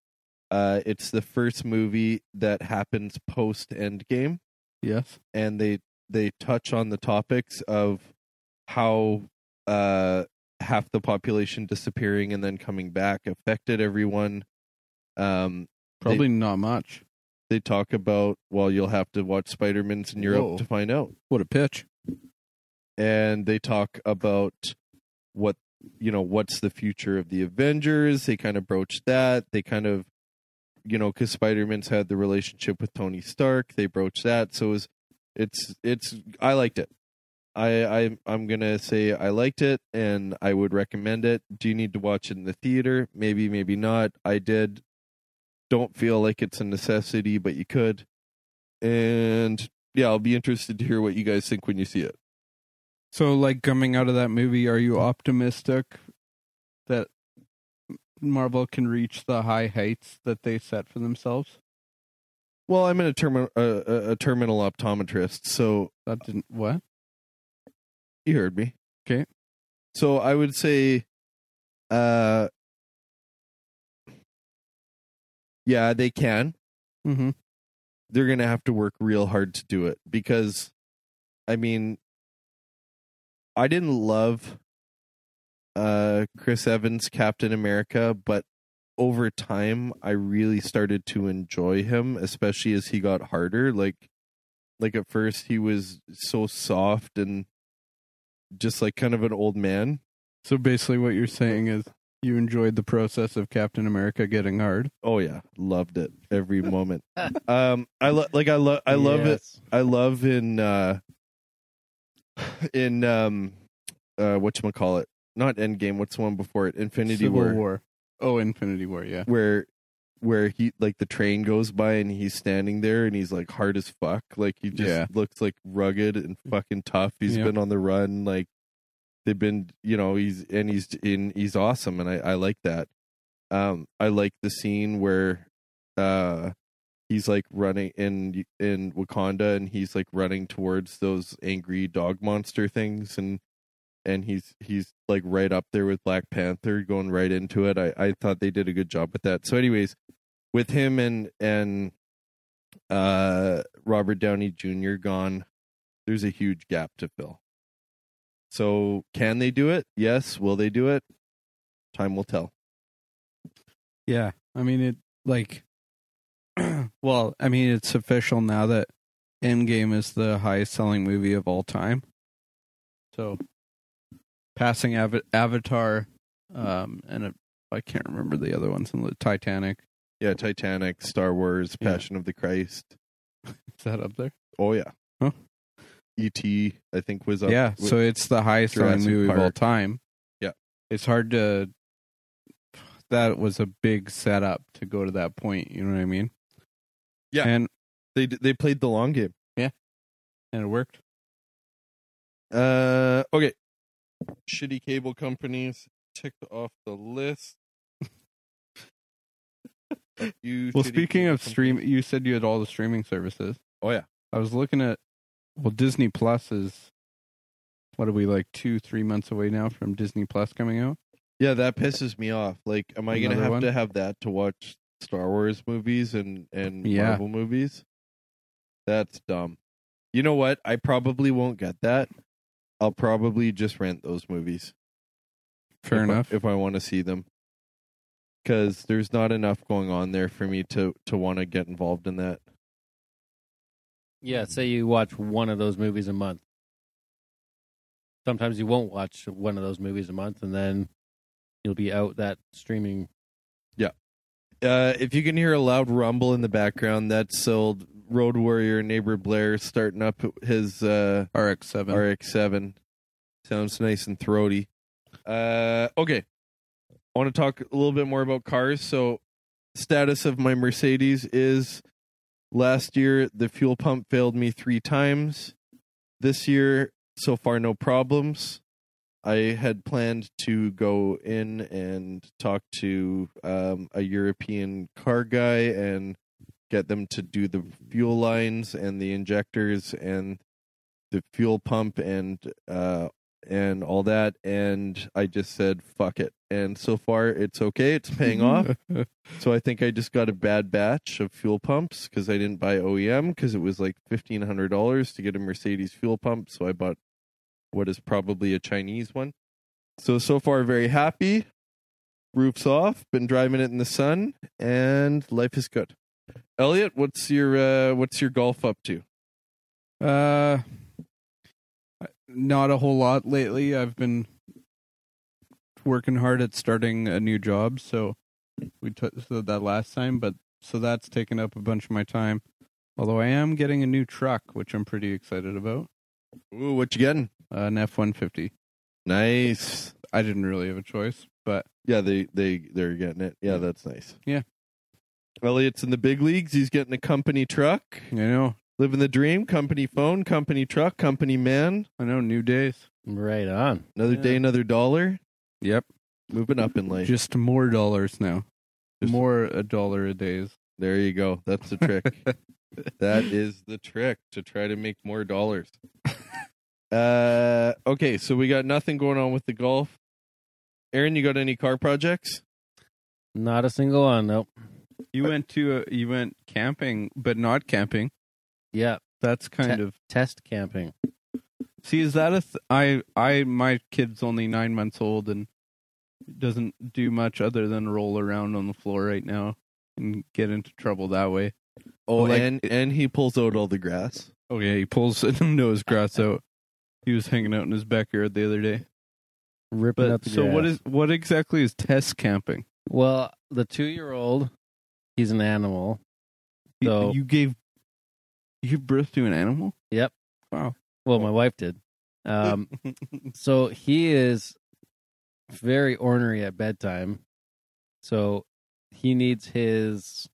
uh, it's the first movie that happens post Endgame. Yes. And they, they touch on the topics of how uh, half the population disappearing and then coming back affected everyone. Um, Probably they, not much. They talk about, well, you'll have to watch Spider-Man's in Europe Whoa. To find out. What a pitch. And they talk about what, you know, what's the future of the Avengers. They kind of broach that. They kind of, you know, because Spider-Man's had the relationship with Tony Stark. They broach that. So it was, it's, it's, I liked it. I, I, I'm going to say I liked it and I would recommend it. Do you need to watch it in the theater? Maybe, maybe not. I did. Don't feel like it's a necessity, but you could. And yeah, I'll be interested to hear what you guys think when you see it. So like coming out of that movie, are you optimistic that Marvel can reach the high heights that they set for themselves? Well, I'm in a, term, a, a terminal optometrist, so... That didn't... What? You heard me. Okay. So I would say, uh, yeah, they can. Mm-hmm. They're going to have to work real hard to do it because, I mean, I didn't love uh, Chris Evans' Captain America, but over time, I really started to enjoy him, especially as he got harder. Like, like at first, he was so soft and just like kind of an old man. So basically what you're saying is you enjoyed the process of Captain America getting hard. Oh yeah, loved it every moment. um I lo- like I love I love yes. it. I love in uh in um uh whatchamacallit? Not Endgame, what's the one before it? Infinity War. War. Oh, Infinity War, yeah. Where where he like the train goes by and he's standing there and he's like hard as fuck. Like he just yeah. looks like rugged and fucking tough. He's yeah. been on the run. Like they've been, you know, he's and he's in, he's awesome. And I, I like that. Um, I like the scene where uh, he's like running in, in Wakanda and he's like running towards those angry dog monster things. And, and he's, he's like right up there with Black Panther going right into it. I, I thought they did a good job with that. So anyways, with him and and uh, Robert Downey Junior gone, there's a huge gap to fill. So can they do it? Yes. Will they do it? Time will tell. Yeah. I mean, it like, well, I mean, it's official now that Endgame is the highest selling movie of all time. So passing Av- Avatar um, and a, I can't remember the other ones. Titanic. Yeah, Titanic, Star Wars, Passion yeah. of the Christ. Is that up there? Oh, yeah. Huh? E T, I think, was up. Yeah, so it's the highest selling movie Park. of all time. Yeah. It's hard to... That was a big setup to go to that point, you know what I mean? Yeah. And they they played the long game. Yeah. And it worked. Uh, okay. Shitty cable companies ticked off the list. You well, speaking of stream, you said you had all the streaming services. Oh yeah, I was looking at. Well, Disney Plus is. What are we like two, three months away now from Disney Plus coming out? Yeah, that pisses me off. Like, am I Another gonna have one? to have that to watch Star Wars movies and and yeah. Marvel movies? That's dumb. You know what? I probably won't get that. I'll probably just rent those movies. Fair if enough. I, if I want to see them. Because there's not enough going on there for me to, to want to get involved in that. Yeah, say you watch one of those movies a month. Sometimes you won't watch one of those movies a month, and then you'll be out that streaming. Yeah. Uh, if you can hear a loud rumble in the background, that's old Road Warrior neighbor Blair starting up his uh, R X seven. R X seven. Sounds nice and throaty. Uh, okay. I want to talk a little bit more about cars. So status of my Mercedes is last year, the fuel pump failed me three times. This year, so far, no problems. I had planned to go in and talk to um, a European car guy and get them to do the fuel lines and the injectors and the fuel pump and uh and all that, and I just said fuck it, and so far it's okay, it's paying off. So I think I just got a bad batch of fuel pumps because I didn't buy O E M because it was like fifteen hundred dollars to get a Mercedes fuel pump, so I bought what is probably a Chinese one. So so far, very happy. Roof's off, been driving it in the sun, and life is good. Elliot, what's your uh what's your golf up to? uh Not a whole lot lately. I've been working hard at starting a new job, so we took so that last time, but so that's taken up a bunch of my time. Although I am getting a new truck, which I'm pretty excited about. Ooh, what you getting? Uh, an F one fifty. Nice. I didn't really have a choice, but yeah, they they they're getting it. Yeah, that's nice. Yeah. Elliot's in the big leagues. He's getting a company truck. I know. Living the dream, company phone, company truck, company man. I know, new days. Right on. Another yeah. day, another dollar. Yep. Moving up in life. Just more dollars now. Just more a dollar a day. There you go. That's the trick. That is the trick, to try to make more dollars. Uh, okay, so we got nothing going on with the golf. Aaron, you got any car projects? Not a single one, nope. You went to a, you went camping, but not camping. Yeah, that's kind Te- of test camping. See, is that a th- I I my kid's only nine months old and doesn't do much other than roll around on the floor right now and get into trouble that way. Oh, like, and it, and he pulls out all the grass. Oh yeah, he pulls no his grass out. He was hanging out in his backyard the other day, ripping but, up the so grass. So what is what exactly is test camping? Well, the two-year-old, he's an animal. So you, you gave you birth to an animal? Yep. Wow. Well, my wife did. Um, so he is very ornery at bedtime. So he needs his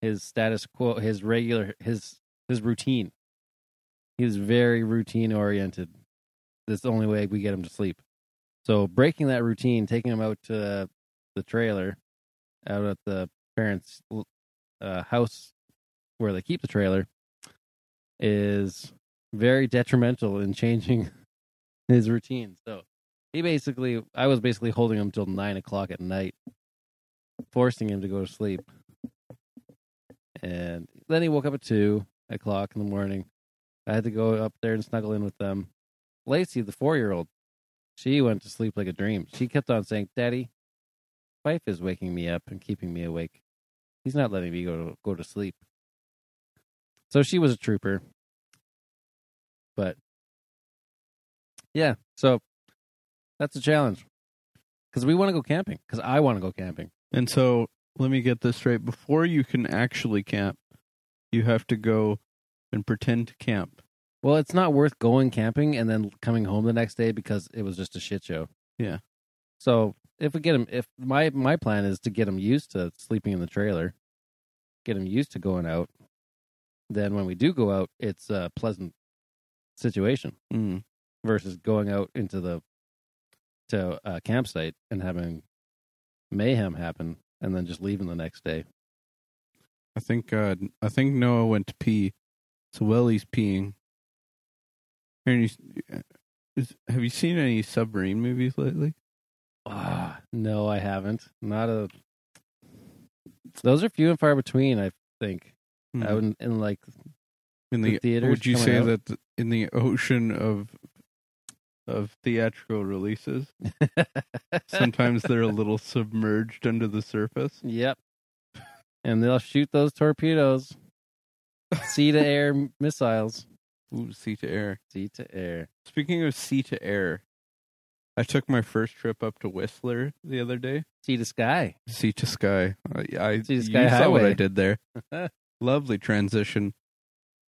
his status quo, his regular, his his routine. He's very routine oriented. That's the only way we get him to sleep. So breaking that routine, taking him out to the trailer, out at the parents' uh, house where they keep the trailer, is very detrimental in changing his routine. So he basically, I was basically holding him till nine o'clock at night, forcing him to go to sleep. And then he woke up at two o'clock in the morning. I had to go up there and snuggle in with them. Lacey, the four-year-old, she went to sleep like a dream. She kept on saying, "Daddy, wife is waking me up and keeping me awake. He's not letting me go to, go to sleep." So she was a trooper. But yeah, so that's a challenge because we want to go camping because I want to go camping. And so let me get this straight. Before you can actually camp, you have to go and pretend to camp. Well, it's not worth going camping and then coming home the next day because it was just a shit show. Yeah. So if we get him, if my, my plan is to get him used to sleeping in the trailer, get him used to going out. Then when we do go out, it's a pleasant situation mm. versus going out into the to a campsite and having mayhem happen and then just leaving the next day. I think uh, I think Noah went to pee, so while he's peeing, and he's, is, have you seen any submarine movies lately? Ah, uh, no, I haven't. Not a. Those are few and far between. I think mm. I wouldn't in like. In the, the theaters, would you say out? that the, in the ocean of of theatrical releases, sometimes they're a little submerged under the surface? Yep. And they'll shoot those torpedoes, sea to air missiles. Ooh, sea to air, sea to air. Speaking of sea to air, I took my first trip up to Whistler the other day. Sea to sky, sea to sky. I, I sea to sky you highway. Saw what I did there. Lovely transition.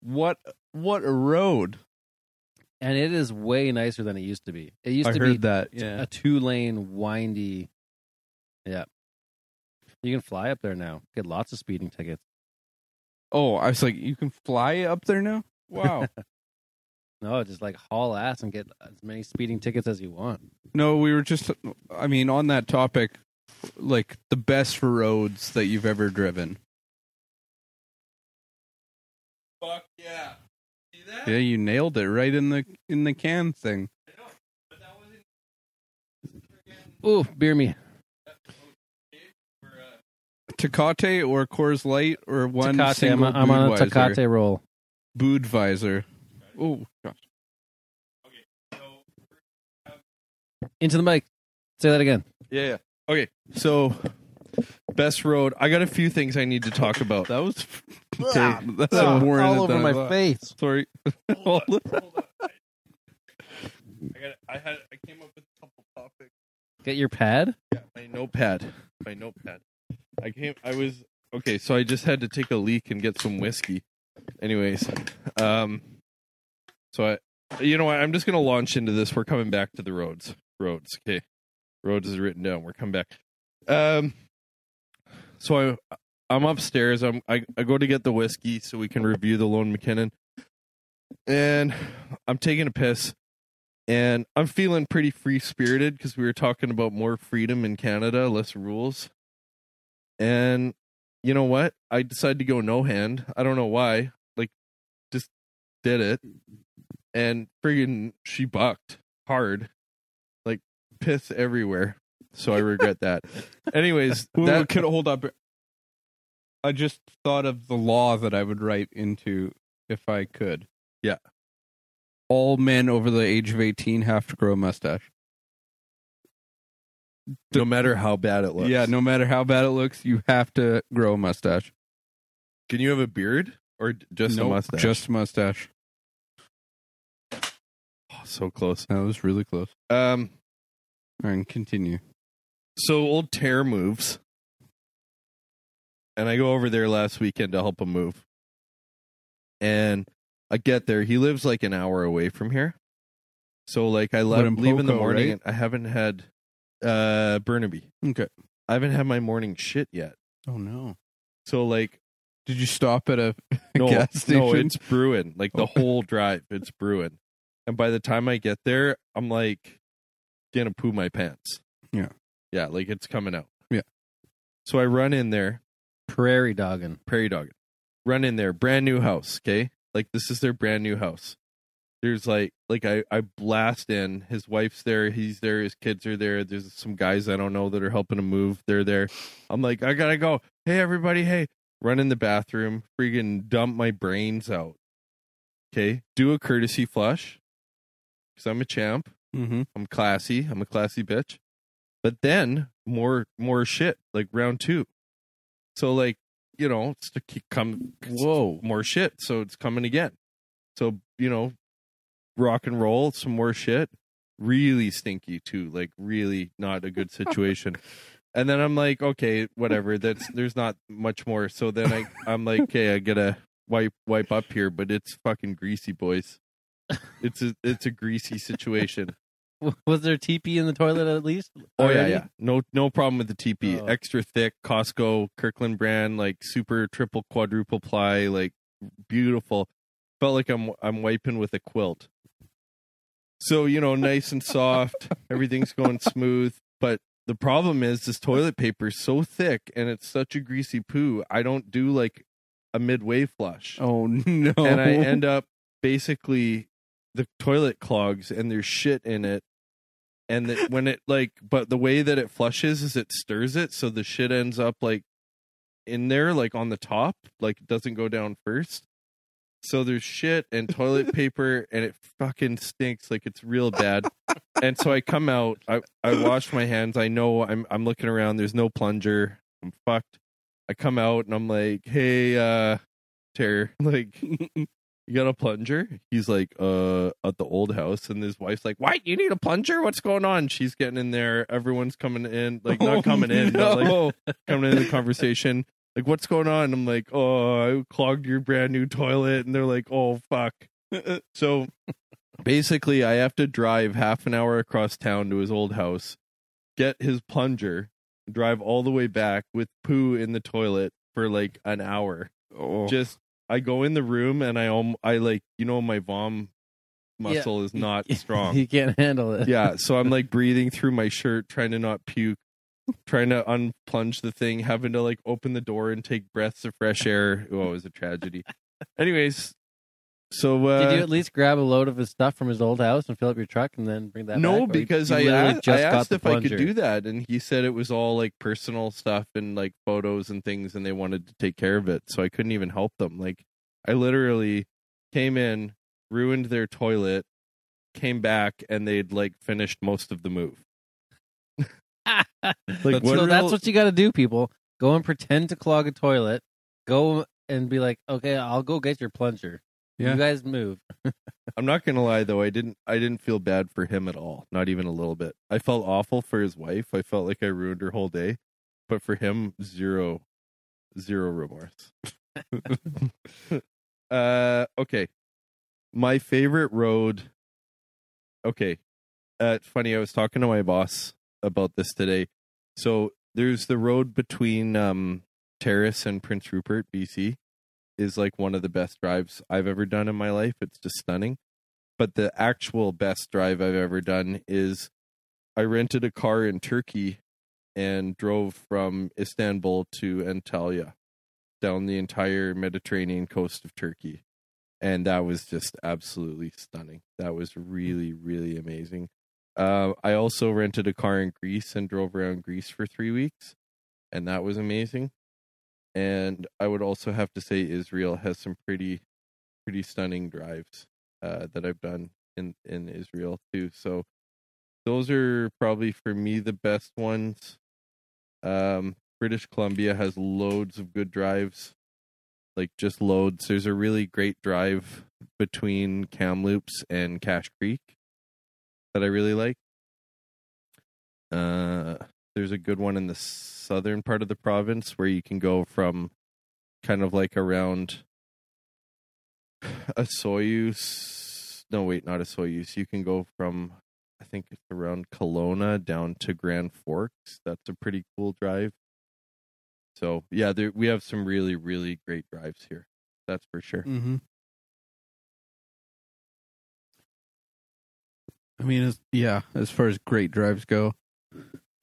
What what a road. And it is way nicer than it used to be. It used I to heard be that, yeah. a two-lane, windy... Yeah. You can fly up there now. Get lots of speeding tickets. Oh, I was like, you can fly up there now? Wow. No, just like haul ass and get as many speeding tickets as you want. No, we were just... I mean, on that topic, like, the best roads that you've ever driven. Fuck yeah. See that? Yeah, you nailed it right in the in the can thing. I know, but that wasn't freaking... Ooh, beer me. Tecate or Coors Light or one Tecate. single I'm, I'm on a Tecate roll. Budweiser. Oh, gosh. Okay, so... Into the mic. Say that again. Yeah, yeah. Okay, so... Best road. I got a few things I need to talk about. That was okay. That's oh, a all over my face. Sorry. Hold on, hold on. I, I, got, I had. I came up with a couple topics. Get your pad. Yeah, my notepad. My notepad. I came. I was okay. So I just had to take a leak and get some whiskey. Anyways, um, so I, you know what? I'm just gonna launch into this. We're coming back to the roads. Roads. Okay. Roads is written down. We're coming back. Um. So I, I'm upstairs. I'm I, I go to get the whiskey so we can review the Lohin McKinnon, and I'm taking a piss, and I'm feeling pretty free spirited because we were talking about more freedom in Canada, less rules, and you know what? I decided to go no hand. I don't know why. Like, just did it, and friggin' she bucked hard, like pith everywhere. So I regret that. Anyways, that could hold up. I just thought of the law that I would write into if I could. Yeah. All men over the age of eighteen have to grow a mustache. No matter how bad it looks. Yeah, no matter how bad it looks, you have to grow a mustache. Can you have a beard or just nope, a mustache? Just a mustache. Oh, so close. That was really close. Um, All right, continue. So old Tear moves. And I go over there last weekend to help him move. And I get there. He lives like an hour away from here. So like I left, leave Poco, in the morning. Right? And I haven't had uh, Burnaby. Okay. I haven't had my morning shit yet. Oh, no. So like. Did you stop at a no, gas station? No, it's brewing. Like the oh. whole drive, it's brewing. And by the time I get there, I'm like gonna poo my pants. Yeah. Yeah, like it's coming out. Yeah. So I run in there. Prairie dogging. Prairie dogging. Run in there. Brand new house, okay? Like this is their brand new house. There's like like I, I blast in. His wife's there, he's there, his kids are there, there's some guys I don't know that are helping him move. They're there. I'm like, I gotta go. Hey everybody, hey. Run in the bathroom, freaking dump my brains out. Okay? Do a courtesy flush. Because I'm a champ. Mm-hmm. I'm classy. I'm a classy bitch. But then more more shit, like round two. So like, you know, it's to keep come whoa, more shit. So it's coming again. So, you know, rock and roll, some more shit. Really stinky too. Like really not a good situation. And then I'm like, okay, whatever. That's there's not much more. So then I, I'm like, okay, I gotta wipe wipe up here, but it's fucking greasy, boys. It's a it's a greasy situation. Was there T P in the toilet at least? Already? Oh yeah, yeah. No no problem with the T P. Oh. Extra thick, Costco, Kirkland brand, like super triple quadruple ply, like beautiful. Felt like I'm I'm wiping with a quilt. So you know, nice and soft. Everything's going smooth, but. The problem is this toilet paper is so thick and it's such a greasy poo. I don't do like a midway flush. Oh, no. And I end up basically the toilet clogs and there's shit in it. And the, when it like, but the way that it flushes is it stirs it. So the shit ends up like in there, like on the top, like it doesn't go down first. So there's shit and toilet paper and it fucking stinks like it's real bad. And so I come out, I, I wash my hands. I know I'm I'm looking around. There's no plunger. I'm fucked. I come out and I'm like, hey, uh, Terry, like, you got a plunger? He's like, uh, at the old house. And his wife's like, what? You need a plunger? What's going on? She's getting in there. Everyone's coming in, like not coming in, but like coming into the conversation. Like, what's going on? I'm like, oh, I clogged your brand new toilet. And they're like, oh, fuck. So basically, I have to drive half an hour across town to his old house, get his plunger, drive all the way back with poo in the toilet for like an hour. Oh. Just I go in the room and I, um, I like, you know, my vom muscle yeah. is not strong. You can't handle it. Yeah. So I'm like breathing through my shirt, trying to not puke. Trying to unplunge the thing, having to like open the door and take breaths of fresh air. Oh, it was a tragedy. Anyways, so uh, did you at least grab a load of his stuff from his old house and fill up your truck and then bring that? No, back? because you, you I, asked, I asked if plunger. I could do that, and he said it was all like personal stuff and like photos and things, and they wanted to take care of it, so I couldn't even help them. Like, I literally came in, ruined their toilet, came back, and they'd like finished most of the move. Like, so real... that's what you got to do, people. Go and pretend to clog a toilet. Go and be like, okay, I'll go get your plunger. Yeah. You guys move. I'm not gonna lie though, I didn't. I didn't feel bad for him at all. Not even a little bit. I felt awful for his wife. I felt like I ruined her whole day. But for him, zero, zero remorse. uh, okay. My favorite road. Okay, uh, it's funny. I was talking to my boss about this today. So there's the road between um Terrace and Prince Rupert, B C, is like one of the best drives I've ever done in my life. It's just stunning. But the actual best drive I've ever done is I rented a car in Turkey and drove from Istanbul to Antalya down the entire Mediterranean coast of Turkey. And that was just absolutely stunning. That was really, really amazing. Uh, I also rented a car in Greece and drove around Greece for three weeks. And that was amazing. And I would also have to say Israel has some pretty, pretty stunning drives uh, that I've done in, in Israel too. So those are probably for me the best ones. Um, British Columbia has loads of good drives. Like just loads. There's a really great drive between Kamloops and Cache Creek that I really like. Uh, there's a good one in the southern part of the province where you can go from kind of like around a Soyuz. No, wait, not a Soyuz. You can go from, I think it's around Kelowna down to Grand Forks. That's a pretty cool drive. So, yeah, there, we have some really, really great drives here. That's for sure. Mm-hmm. I mean, as, yeah, as far as great drives go,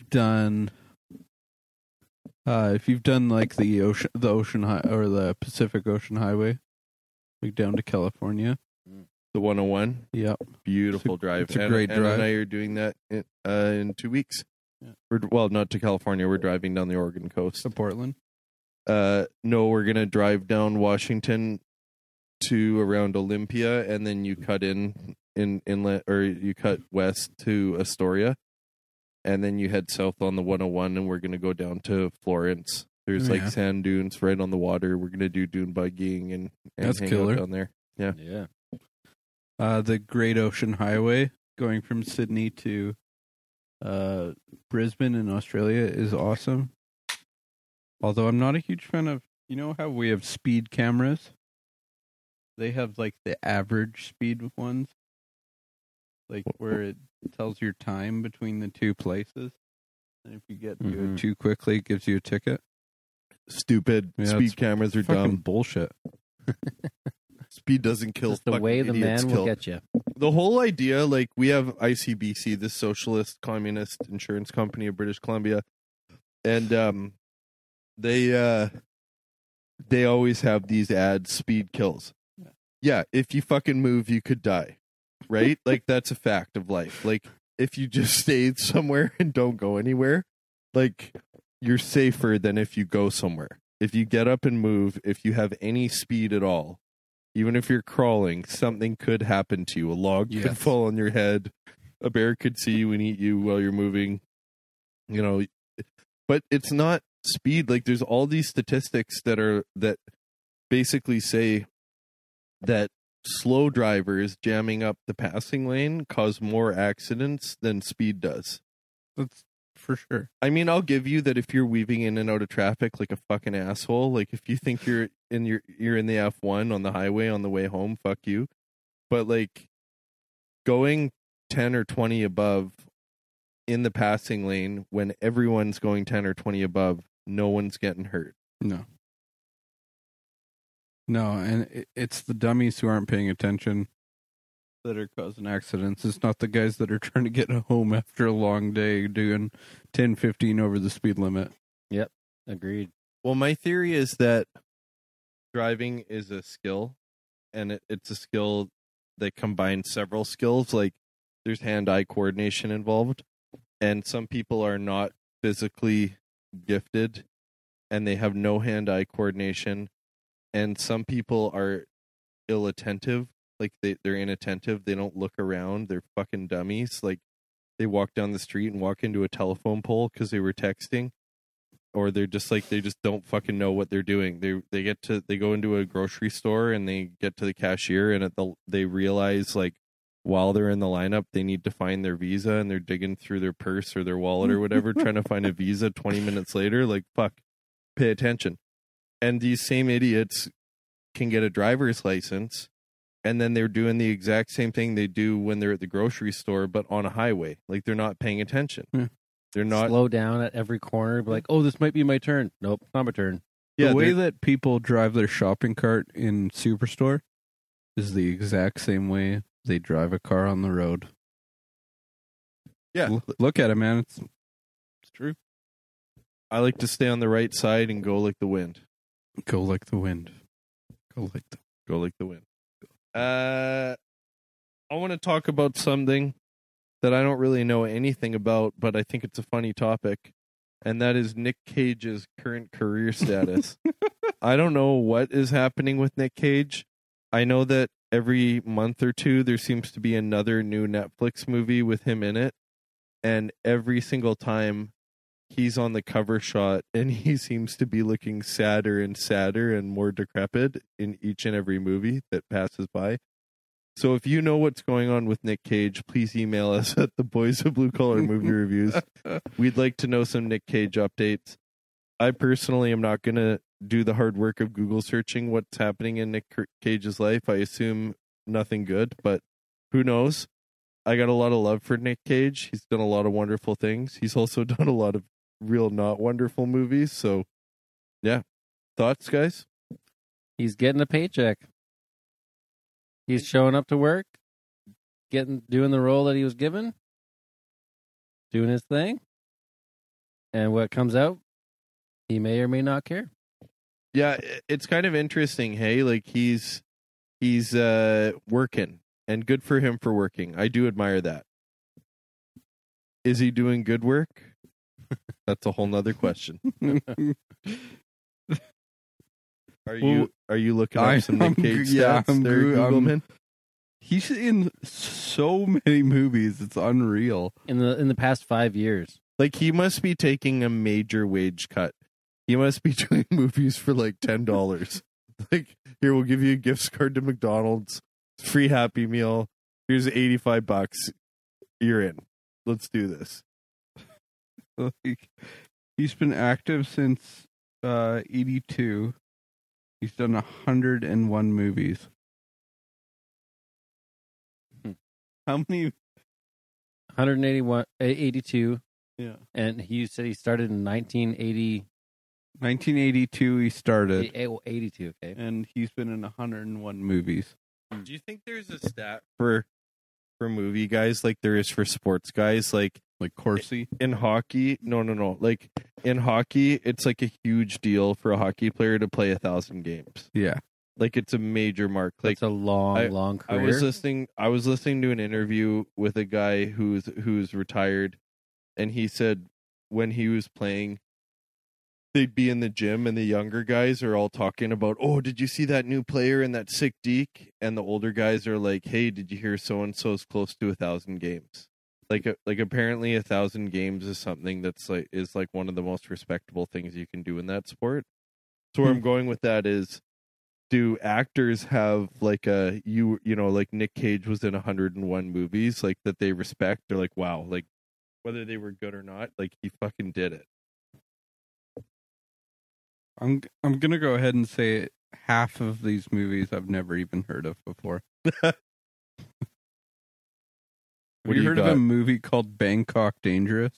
done. Uh, if you've done like the ocean, the ocean hi- or the Pacific Ocean Highway, like down to California, the one oh one. Yep, beautiful it's a, drive. It's a great Anna, drive. Anna and I are doing that in, uh, in two weeks. Yeah. We're, well, not to California. We're driving down the Oregon coast to Portland. Uh, no, we're gonna drive down Washington to around Olympia, and then you cut in in inlet, or you cut west to Astoria, and then you head south on the one oh one, and we're gonna go down to Florence. There's yeah. like sand dunes right on the water. We're gonna do dune buggying and, and that's hang killer out down there. Yeah, yeah. Uh, the Great Ocean Highway going from Sydney to uh Brisbane in Australia is awesome. Although I'm not a huge fan of, you know how we have speed cameras? They have like the average speed ones. Like where it tells your time between the two places. And if you get to mm-hmm. it too quickly, it gives you a ticket. Stupid. Yeah, speed cameras are fucking dumb bullshit. Speed doesn't kill. Just the way the man will get you. The whole idea, like we have I C B C, the Socialist Communist Insurance Company of British Columbia, and um, they uh, they always have these ads: speed kills. Yeah. yeah, if you fucking move, you could die, right? Like that's a fact of life. Like if you just stay somewhere and don't go anywhere, like you're safer than if you go somewhere. If you get up and move, if you have any speed at all. Even if you're crawling, something could happen to you. A log yes. could fall on your head. A bear could see you and eat you while you're moving. You know, but it's not speed. Like there's all these statistics that are that basically say that slow drivers jamming up the passing lane cause more accidents than speed does. That's for sure. I mean, I'll give you that if you're weaving in and out of traffic like a fucking asshole, like if you think you're in your you're in the F one on the highway on the way home, fuck you. But like going ten or twenty above in the passing lane when everyone's going ten or twenty above, no one's getting hurt. No. No, and it's the dummies who aren't paying attention that are causing accidents. It's not the guys that are trying to get home after a long day doing ten, fifteen over the speed limit. Yep, agreed. Well, my theory is that driving is a skill, and it, it's a skill that combines several skills. Like there's hand-eye coordination involved, and some people are not physically gifted and they have no hand-eye coordination, and some people are ill-attentive. Like, they, they're inattentive. They don't look around. They're fucking dummies. Like, they walk down the street and walk into a telephone pole because they were texting. Or they're just like, they just don't fucking know what they're doing. They they get to, they go into a grocery store and they get to the cashier and at the, they realize, like, while they're in the lineup, they need to find their Visa and they're digging through their purse or their wallet or whatever, trying to find a Visa twenty minutes later. Like, fuck, pay attention. And these same idiots can get a driver's license. And then they're doing the exact same thing they do when they're at the grocery store, but on a highway. Like, they're not paying attention. Yeah. They're not... Slow down at every corner. Be like, oh, this might be my turn. Nope, not my turn. Yeah, the way they're... that people drive their shopping cart in Superstore is the exact same way they drive a car on the road. Yeah. L- look at it, man. It's, it's true. I like to stay on the right side and go like the wind. Go like the wind. Go like the, go like the wind. Uh, I want to talk about something that I don't really know anything about, but I think it's a funny topic, and that is Nick Cage's current career status. I don't know what is happening with Nick Cage. I know that every month or two, there seems to be another new Netflix movie with him in it, and every single time he's on the cover shot, and he seems to be looking sadder and sadder and more decrepit in each and every movie that passes by. So if you know what's going on with Nick Cage, please email us at the Boys of Blue Collar Movie Reviews. We'd like to know some Nick Cage updates. I personally am not going to do the hard work of Google searching what's happening in Nick Cage's life. I assume nothing good, but who knows? I got a lot of love for Nick Cage. He's done a lot of wonderful things. He's also done a lot of real not wonderful movies. So, yeah. Thoughts, guys? He's getting a paycheck. He's showing up to work, getting doing the role that he was given, doing his thing, and what comes out, he may or may not care. Yeah, it's kind of interesting, hey? Like, he's he's uh, working, and good for him for working. I do admire that. Is he doing good work? That's a whole nother question. Are you are you looking up some Nick Cage yeah, stats there, Googleman? He's in so many movies; it's unreal. In the in the past five years, like he must be taking a major wage cut. He must be doing movies for like ten dollars. Like, here, we'll give you a gift card to McDonald's, free Happy Meal. Here's eighty five bucks. You're in. Let's do this. Like, he's been active since uh, eighty two. He's done one hundred one movies. Hmm. How many? one hundred eighty-one, eighty-two. Yeah. And he said he started in nineteen eighty. nineteen eighty-two he started. eighty-two, okay. And he's been in one hundred one movies. Do you think there's a stat for for movie guys like there is for sports guys? Like, like Corsi? In hockey? No, no, no. Like... In hockey, it's like a huge deal for a hockey player to play a thousand games. Yeah, like it's a major mark. Like it's a long, I, long career. I was listening. I was listening to an interview with a guy who's who's retired, and he said when he was playing, they'd be in the gym, and the younger guys are all talking about, "Oh, did you see that new player and that sick deke?" And the older guys are like, "Hey, did you hear so and so's close to a thousand games?" Like, like apparently a thousand games is something that's like, is like one of the most respectable things you can do in that sport. So where I'm going with that is, do actors have like a, you, you know, like Nick Cage was in one hundred one movies, like that they respect. They're like, wow, like whether they were good or not, like he fucking did it. I'm, I'm going to go ahead and say half of these movies I've never even heard of before. Have you, you heard got? of a movie called Bangkok Dangerous?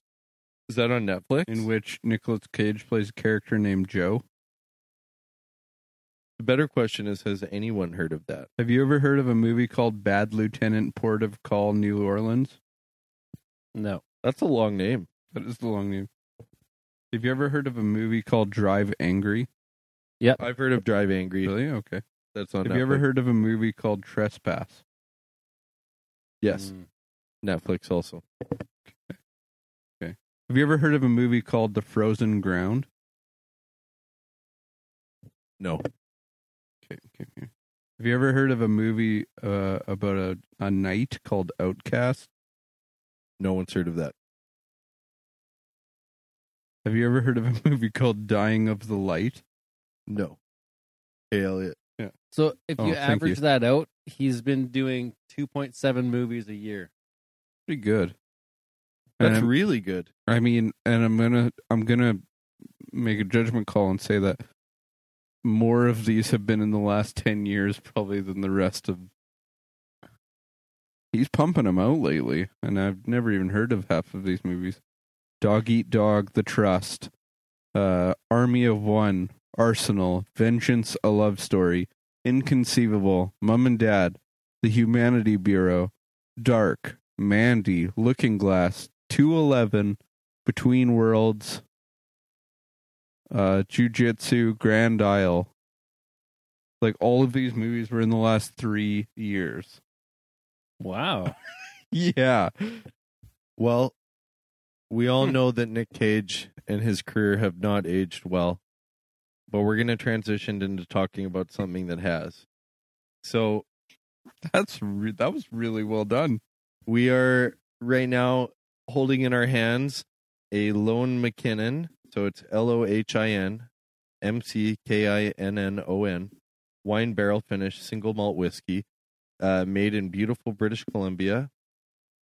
Is that on Netflix? In which Nicolas Cage plays a character named Joe. The better question is, has anyone heard of that? Have you ever heard of a movie called Bad Lieutenant, Port of Call, New Orleans? No. That's a long name. That is a long name. Have you ever heard of a movie called Drive Angry? Yep. I've heard of Drive Angry. Really? Okay. That's on Have Netflix. You ever heard of a movie called Trespass? Yes. Mm. Netflix also. Okay. Okay. Have you ever heard of a movie called The Frozen Ground? No. Okay. Okay. okay. Have you ever heard of a movie uh, about a, a knight called Outcast? No one's heard of that. Have you ever heard of a movie called Dying of the Light? No. Hey, Elliot. Yeah. So if oh, you average you. that out, he's been doing two point seven movies a year. Pretty good. That's and, really good. I mean, and I'm gonna I'm gonna make a judgment call and say that more of these have been in the last ten years probably than the rest of. He's pumping them out lately, and I've never even heard of half of these movies. Dog Eat Dog, The Trust, uh, Army of One, Arsenal, Vengeance, A Love Story, Inconceivable, Mom and Dad, The Humanity Bureau, Dark, Mandy, Looking Glass, two eleven, Between Worlds, uh, Jiu Jitsu, Grand Isle, Like, all of these movies were in the last three years. Wow. Yeah. Well, we all know that Nick Cage and his career have not aged well, but we're going to transition into talking about something that has. So that's re- that was really well done. We are right now holding in our hands a Lohin McKinnon. So it's L O H I N M C K I N N O N wine barrel finish single malt whiskey uh, made in beautiful British Columbia.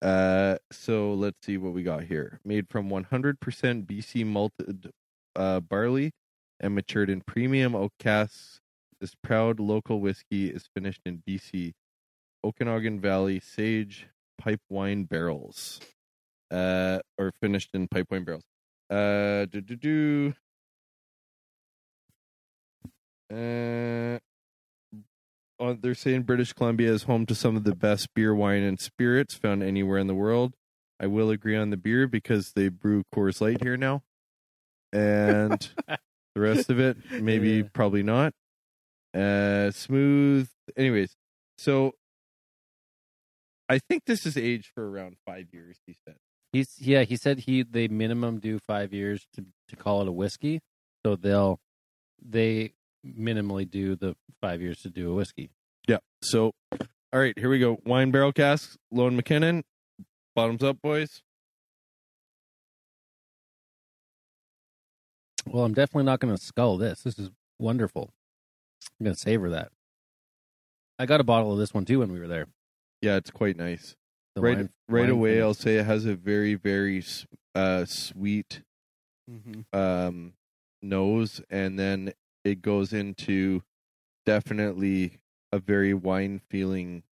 Uh, so let's see what we got here. Made from one hundred percent B C malted uh, barley and matured in premium oak casks. This proud local whiskey is finished in B C Okanagan Valley Sage pipe wine barrels, uh, or finished in pipe wine barrels. Uh, do do do. Uh, oh, they're saying British Columbia is home to some of the best beer, wine, and spirits found anywhere in the world. I will agree on the beer because they brew Coors Light here now, and the rest of it maybe yeah. probably not. Uh, smooth. Anyways, so I think this is aged for around five years. He said. He's yeah. He said he they minimum do five years to to call it a whiskey. So they'll they minimally do the five years to do a whiskey. Yeah. So, all right, here we go. Wine barrel casks. Lohin McKinnon. Bottoms up, boys. Well, I'm definitely not going to scull this. This is wonderful. I'm going to savor that. I got a bottle of this one, too, when we were there. Yeah, it's quite nice. The right wine, right wine away, finish. I'll say it has a very, very uh, sweet mm-hmm. um, nose, and then it goes into definitely a very wine-feeling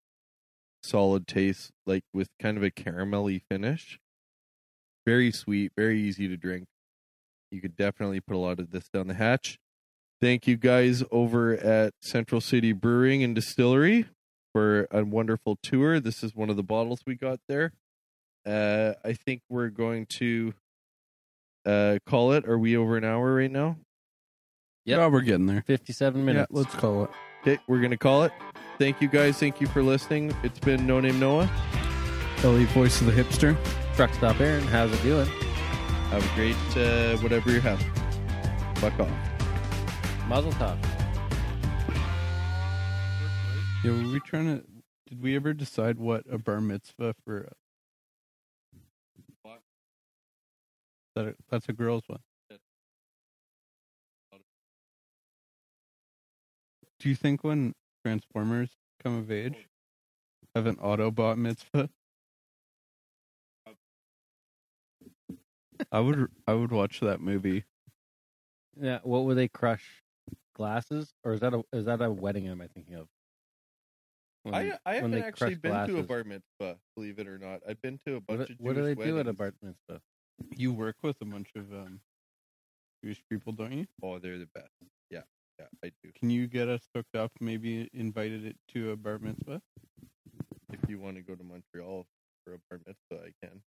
solid taste, like with kind of a caramelly finish. Very sweet, very easy to drink. You could definitely put a lot of this down the hatch. Thank you guys over at Central City Brewing and Distillery for a wonderful tour. This is one of the bottles we got there. Uh, I think we're going to uh, call it. Are we over an hour right now? Yeah, no, we're getting there. fifty-seven minutes. Yeah, let's call it. Okay, we're going to call it. Thank you guys. Thank you for listening. It's been No Name Noah. Ellie, voice of the hipster. Truck Stop Aaron, how's it doing? Have a great uh, whatever you have. Fuck off. Muzzle top. Yeah, were we trying to... Did we ever decide what a bar mitzvah for... What? That a, that's a girl's one. Yeah. Do you think when Transformers come of age, have an Autobot mitzvah? I would I would watch that movie. Yeah, what would they crush? Glasses? Or is that a is that a wedding am I thinking of? When, I I haven't actually been glasses. to a bar mitzvah, believe it or not. I've been to a bunch what, of Jewish What do they weddings. do at a bar mitzvah? You work with a bunch of um, Jewish people, don't you? Oh, they're the best. Yeah, yeah, I do. Can you get us hooked up, maybe invited it to a bar mitzvah? If you want to go to Montreal for a bar mitzvah, I can.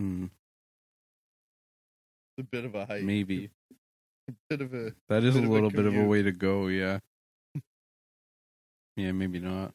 Hmm. It's a bit of a hike. Maybe. A bit of a... That is a little bit of a way to go, yeah. Yeah, maybe not.